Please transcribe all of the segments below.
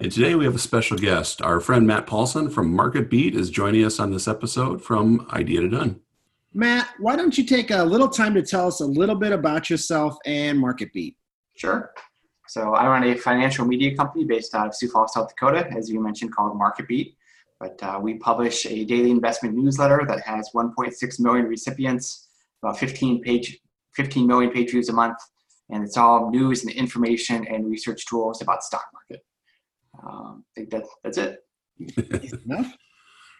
And today we have a special guest. Our friend Matt Paulson from MarketBeat is joining us on this episode From Idea to Done. Matt, why don't you take a little time to tell us a little bit about yourself and MarketBeat? Sure. So I run a financial media company based out of Sioux Falls, South Dakota, as you mentioned, called MarketBeat. But we publish a daily investment newsletter that has 1.6 million recipients, about 15 million page views a month. And it's all news and information and research tools about stock market. I think that's it.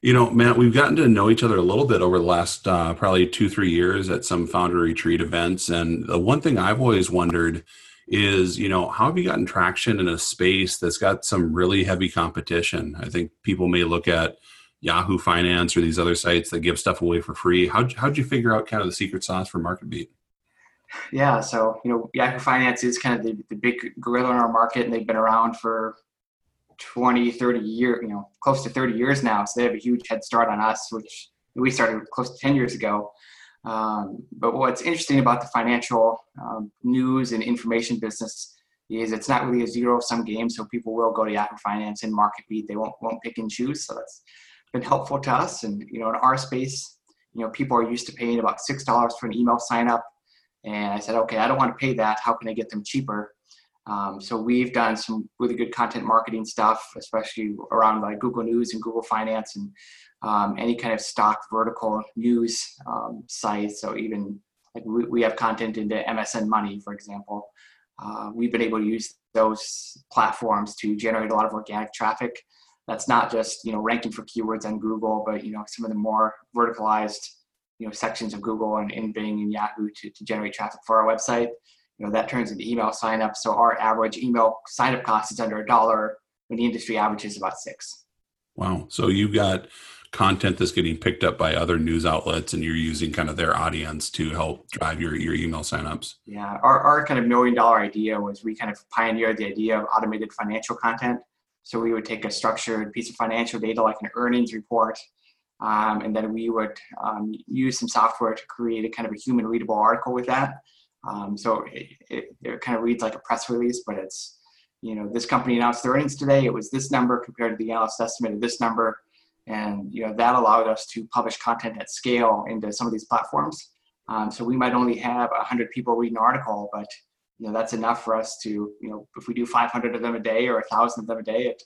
You know, Matt, we've gotten to know each other a little bit over the last probably 2-3 years at some founder retreat events. And the one thing I've always wondered is, you know, how have you gotten traction in a space that's got some really heavy competition? I think people may look at Yahoo Finance or these other sites that give stuff away for free. How'd you figure out kind of the secret sauce for MarketBeat? Yeah, so, you know, Yahoo Finance is kind of the big gorilla in our market, and they've been around for 30 years now. So they have a huge head start on us, which we started close to 10 years ago. But what's interesting about the financial news and information business is it's not really a zero-sum game. So people will go to Yahoo Finance and MarketBeat. They won't pick and choose. So that's been helpful to us. And, you know, in our space, you know, people are used to paying about $6 for an email sign-up. And I said, okay, I don't want to pay that. How can I get them cheaper? So we've done some really good content marketing stuff, especially around like Google News and Google Finance and any kind of stock vertical news sites. So even like we have content into MSN Money, for example. We've been able to use those platforms to generate a lot of organic traffic. That's not just, you know, ranking for keywords on Google, but, you know, some of the more verticalized, you know, sections of Google and in Bing and Yahoo to generate traffic for our website. You know, that turns into email sign-up. So our average email sign-up cost is under $1 when the industry average is about $6. Wow. So you've got content that's getting picked up by other news outlets, and you're using kind of their audience to help drive your email sign-ups. Yeah. Our kind of $1 million idea was we kind of pioneered the idea of automated financial content. So we would take a structured piece of financial data like an earnings report, and then we would use some software to create a kind of a human-readable article with that. So it kind of reads like a press release, but it's, you know, this company announced their earnings today. It was this number compared to the analyst estimate of this number. And, you know, that allowed us to publish content at scale into some of these platforms. So we might only have 100 people read an article, but, you know, that's enough for us to, you know, if we do 500 of them a day or 1,000 of them a day, it,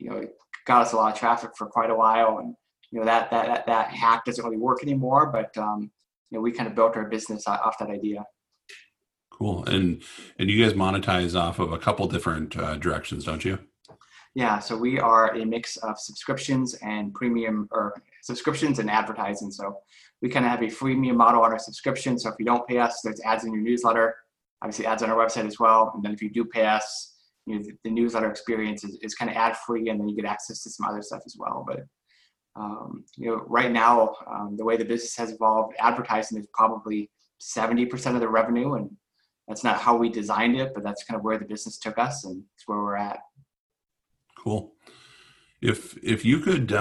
you know, it got us a lot of traffic for quite a while. And, you know, that hack doesn't really work anymore, but, you know, we kind of built our business off that idea. Cool. And you guys monetize off of a couple different directions, don't you? Yeah. So we are a mix of subscriptions and premium, or subscriptions and advertising. So we kind of have a freemium model on our subscription. So if you don't pay us, there's ads in your newsletter, obviously ads on our website as well. And then if you do pay us, you know, the newsletter experience is kind of ad free, and then you get access to some other stuff as well. But you know, right now, the way the business has evolved, advertising is probably 70% of the revenue, and that's not how we designed it, but that's kind of where the business took us, and it's where we're at. Cool. If you could,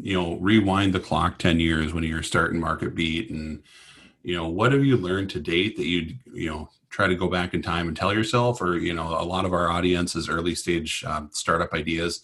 you know, rewind the clock 10 years when you were starting MarketBeat, and, you know, what have you learned to date that you'd, you know, try to go back in time and tell yourself, or, you know, a lot of our audience is early stage startup ideas.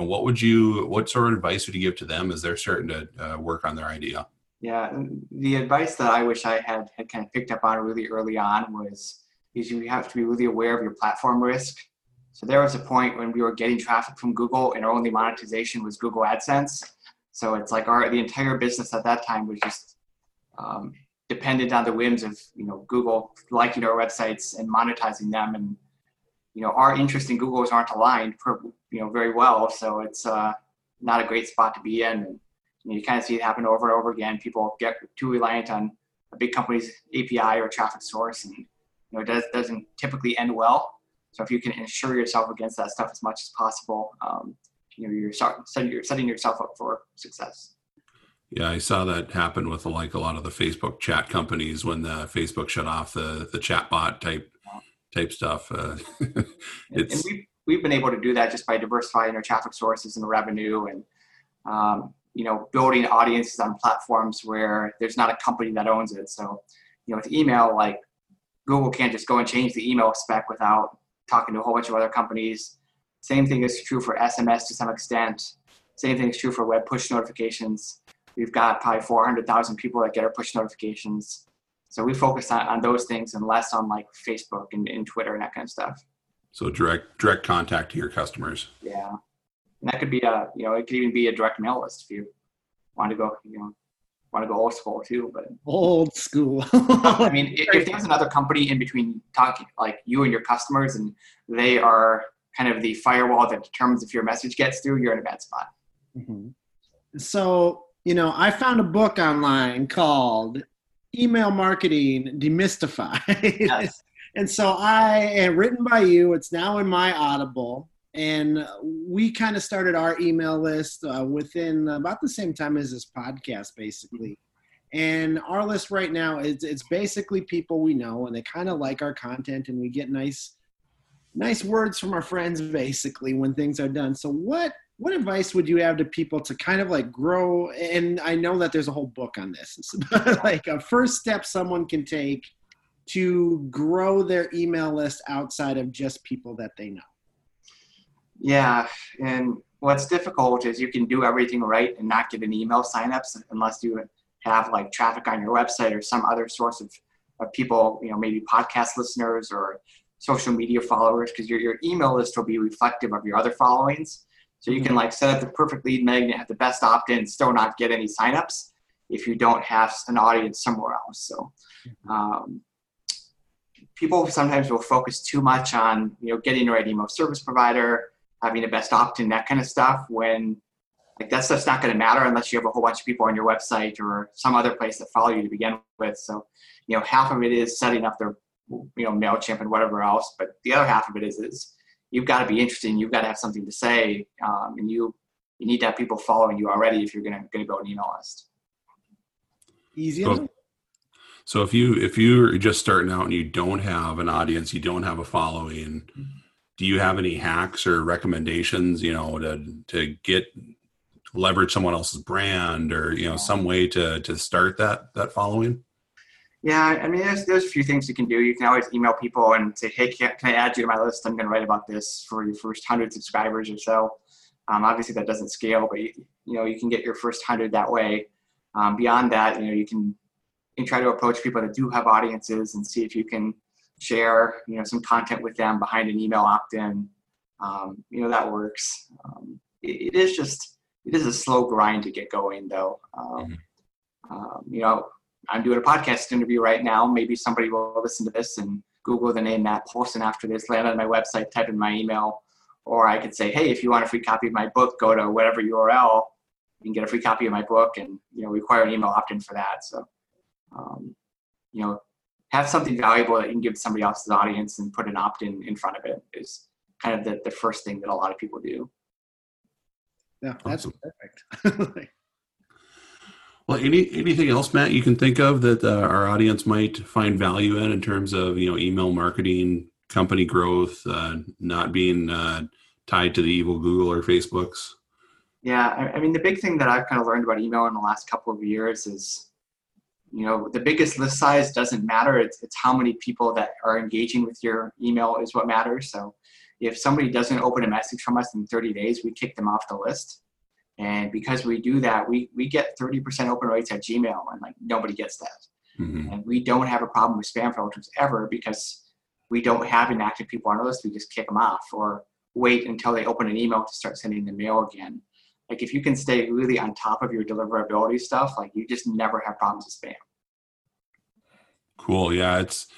Yeah. What sort of advice would you give to them as they're starting to work on their idea? Yeah. The advice that I wish I had kind of picked up on really early on is you have to be really aware of your platform risk. So there was a point when we were getting traffic from Google and our only monetization was Google AdSense. So it's like the entire business at that time was just, dependent on the whims of, you know, Google liking our websites and monetizing them, and, you know, our interest in Google's aren't aligned, you know, very well. So it's not a great spot to be in. And, you know, you kind of see it happen over and over again. People get too reliant on a big company's API or traffic source, and, you know, doesn't typically end well. So if you can insure yourself against that stuff as much as possible, you're setting yourself up for success. Yeah, I saw that happen with like a lot of the Facebook chat companies when the Facebook shut off the chat bot type stuff. And we've been able to do that just by diversifying our traffic sources and revenue, and building audiences on platforms where there's not a company that owns it. So, with email, like Google can't just go and change the email spec without talking to a whole bunch of other companies. Same thing is true for SMS to some extent. Same thing is true for web push notifications. We've got probably 400,000 people that get our push notifications. So we focus on those things and less on like Facebook and Twitter and that kind of stuff. So direct contact to your customers. Yeah. And that could be it could even be a direct mail list if you want to go, old school too. But old school. I mean, if there's another company in between talking, like you and your customers, and they are kind of the firewall that determines if your message gets through, you're in a bad spot. Mm-hmm. So, I found a book online called Email Marketing Demystified. Yes. And so written by you, it's now in my Audible. And we kind of started our email list within about the same time as this podcast, basically. And our list right now, it's basically people we know, and they kind of like our content, and we get nice words from our friends, basically, when things are done. So what advice would you have to people to kind of like grow? And I know that there's a whole book on this. It's like a first step someone can take to grow their email list outside of just people that they know. Yeah, and what's difficult is you can do everything right and not get an email signups unless you have like traffic on your website or some other source of people, maybe podcast listeners or social media followers, because your email list will be reflective of your other followings. So you can like set up the perfect lead magnet, have the best opt-in, still not get any signups if you don't have an audience somewhere else. So people sometimes will focus too much on, getting the right email service provider, having the best opt-in, that kind of stuff, when like that stuff's not going to matter unless you have a whole bunch of people on your website or some other place that follow you to begin with. So, half of it is setting up their, MailChimp and whatever else, but the other half of it is you've got to be interesting. You've got to have something to say, and you need to have people following you already if you're going to build an email list. Easy enough. So if you're just starting out and you don't have an audience, you don't have a following, do you have any hacks or recommendations, to leverage someone else's brand or, some way to start that following? Yeah. I mean, there's a few things you can do. You can always email people and say, hey, can I add you to my list? I'm going to write about this for your first 100 subscribers or so. Obviously that doesn't scale, but you can get your first 100 that way. Beyond that, you can, and try to approach people that do have audiences and see if you can share, some content with them behind an email opt-in. That works. It is a slow grind to get going though. I'm doing a podcast interview right now. Maybe somebody will listen to this and Google the name Matt Paulson after this, land on my website, type in my email, or I could say, hey, if you want a free copy of my book, go to whatever URL and get a free copy of my book and, require an email opt-in for that. So, have something valuable that you can give somebody else's audience and put an opt-in in front of it is kind of the first thing that a lot of people do. Yeah, that's awesome. Perfect. Well, anything else, Matt, you can think of that our audience might find value in terms of, email marketing, company growth, not being tied to the evil Google or Facebook's? Yeah, I mean, the big thing that I've kind of learned about email in the last couple of years is, the biggest list size doesn't matter. It's how many people that are engaging with your email is what matters. So if somebody doesn't open a message from us in 30 days, we kick them off the list. And because we do that, we get 30% open rates at Gmail, and like nobody gets that. Mm-hmm. And we don't have a problem with spam filters ever because we don't have inactive people on our list. We just kick them off or wait until they open an email to start sending the mail again. Like if you can stay really on top of your deliverability stuff, like you just never have problems with spam. Cool. Yeah. It's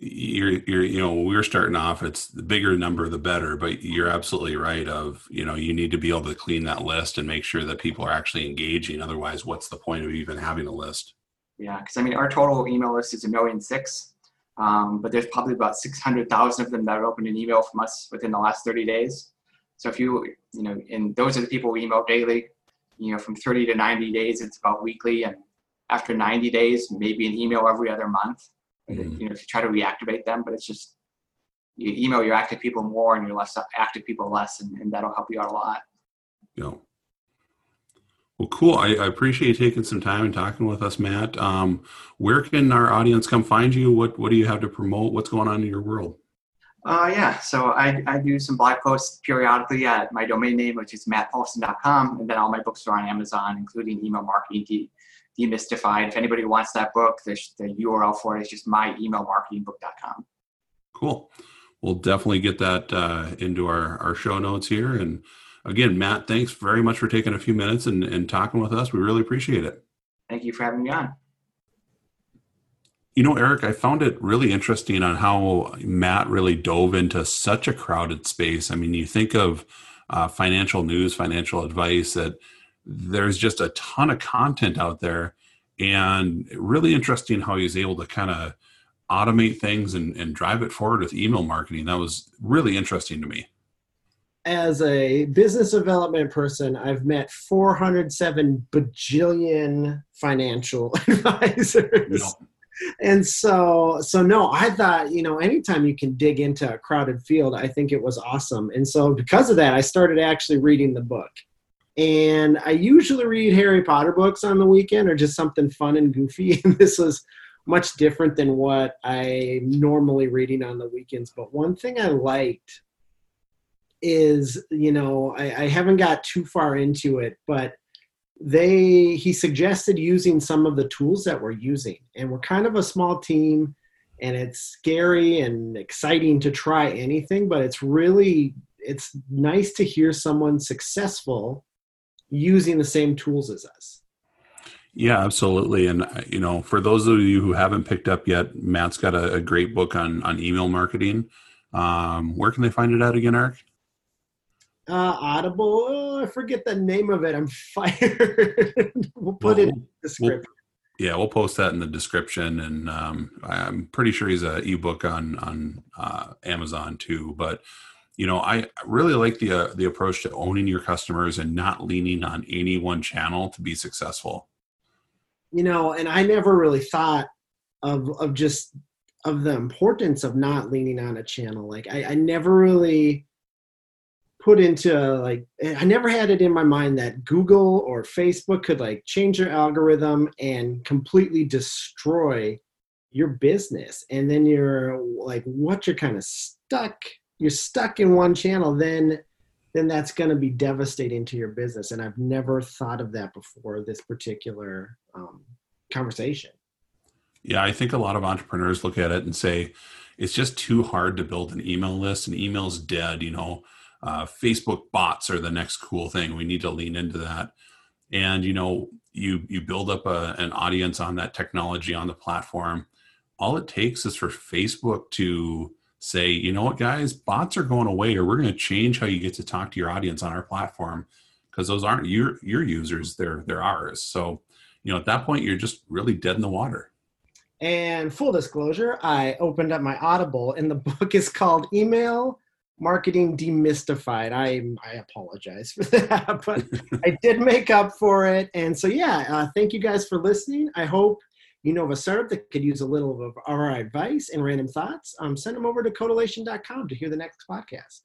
we're starting off, it's the bigger number, the better, but you're absolutely right of, you need to be able to clean that list and make sure that people are actually engaging. Otherwise, what's the point of even having a list? Yeah. Cause I mean, our total email list is 1,600,000, but there's probably about 600,000 of them that opened an email from us within the last 30 days. So if you you know, and those are the people we email daily. You know, from 30 to 90 days, it's about weekly. And after 90 days, maybe an email every other month, you know, if you try to reactivate them. But it's just, you email your active people more and your less active people less, and that'll help you out a lot. Yeah. Well, cool. I appreciate you taking some time and talking with us, Matt. Where can our audience come find you? What do you have to promote? What's going on in your world? Yeah, so I do some blog posts periodically at my domain name, which is mattpaulson.com, and then all my books are on Amazon, including Email Marketing Demystified. If anybody wants that book, the URL for it is just myemailmarketingbook.com. Cool. We'll definitely get that into our show notes here. And again, Matt, thanks very much for taking a few minutes and talking with us. We really appreciate it. Thank you for having me on. You know, Eric, I found it really interesting on how Matt really dove into such a crowded space. I mean, you think of financial news, financial advice, that there's just a ton of content out there, and really interesting how he's able to kind of automate things and drive it forward with email marketing. That was really interesting to me. As a business development person, I've met 407 bajillion financial advisors. Yep. And so no, I thought, you know, anytime you can dig into a crowded field, I think it was awesome. And so because of that, I started actually reading the book. And I usually read Harry Potter books on the weekend or just something fun and goofy. And this was much different than what I'm normally reading on the weekends. But one thing I liked is, you know, I haven't got too far into it, but he suggested using some of the tools that we're using, and we're kind of a small team, and it's scary and exciting to try anything, but it's nice to hear someone successful using the same tools as us. Yeah, absolutely. And you know, for those of you who haven't picked up yet, Matt's got a great book on email marketing. Where can they find it at again, Eric? Audible. Oh, I forget the name of it. I'm fired. we'll put it in the description. We'll post that in the description. And I'm pretty sure he's an ebook on Amazon too. But you know, I really like the approach to owning your customers and not leaning on any one channel to be successful. You know, and I never really thought of the importance of not leaning on a channel. Like I never really put into I never had it in my mind that Google or Facebook could change your algorithm and completely destroy your business. And then you're you're kind of stuck. You're stuck in one channel. Then that's going to be devastating to your business. And I've never thought of that before this particular conversation. Yeah, I think a lot of entrepreneurs look at it and say, it's just too hard to build an email list, and email's dead, you know. Facebook bots are the next cool thing. We need to lean into that. And, you know, you build up an audience on that technology, on the platform. All it takes is for Facebook to say, you know what, guys, bots are going away, or we're going to change how you get to talk to your audience on our platform, because those aren't your users. They're ours. So, you know, at that point, you're just really dead in the water. And full disclosure, I opened up my Audible, and the book is called Email Marketing Demystified. I apologize for that, but I did make up for it. And so, thank you guys for listening. I hope you know of a startup that could use a little of our advice and random thoughts. Send them over to codeelation.com to hear the next podcast.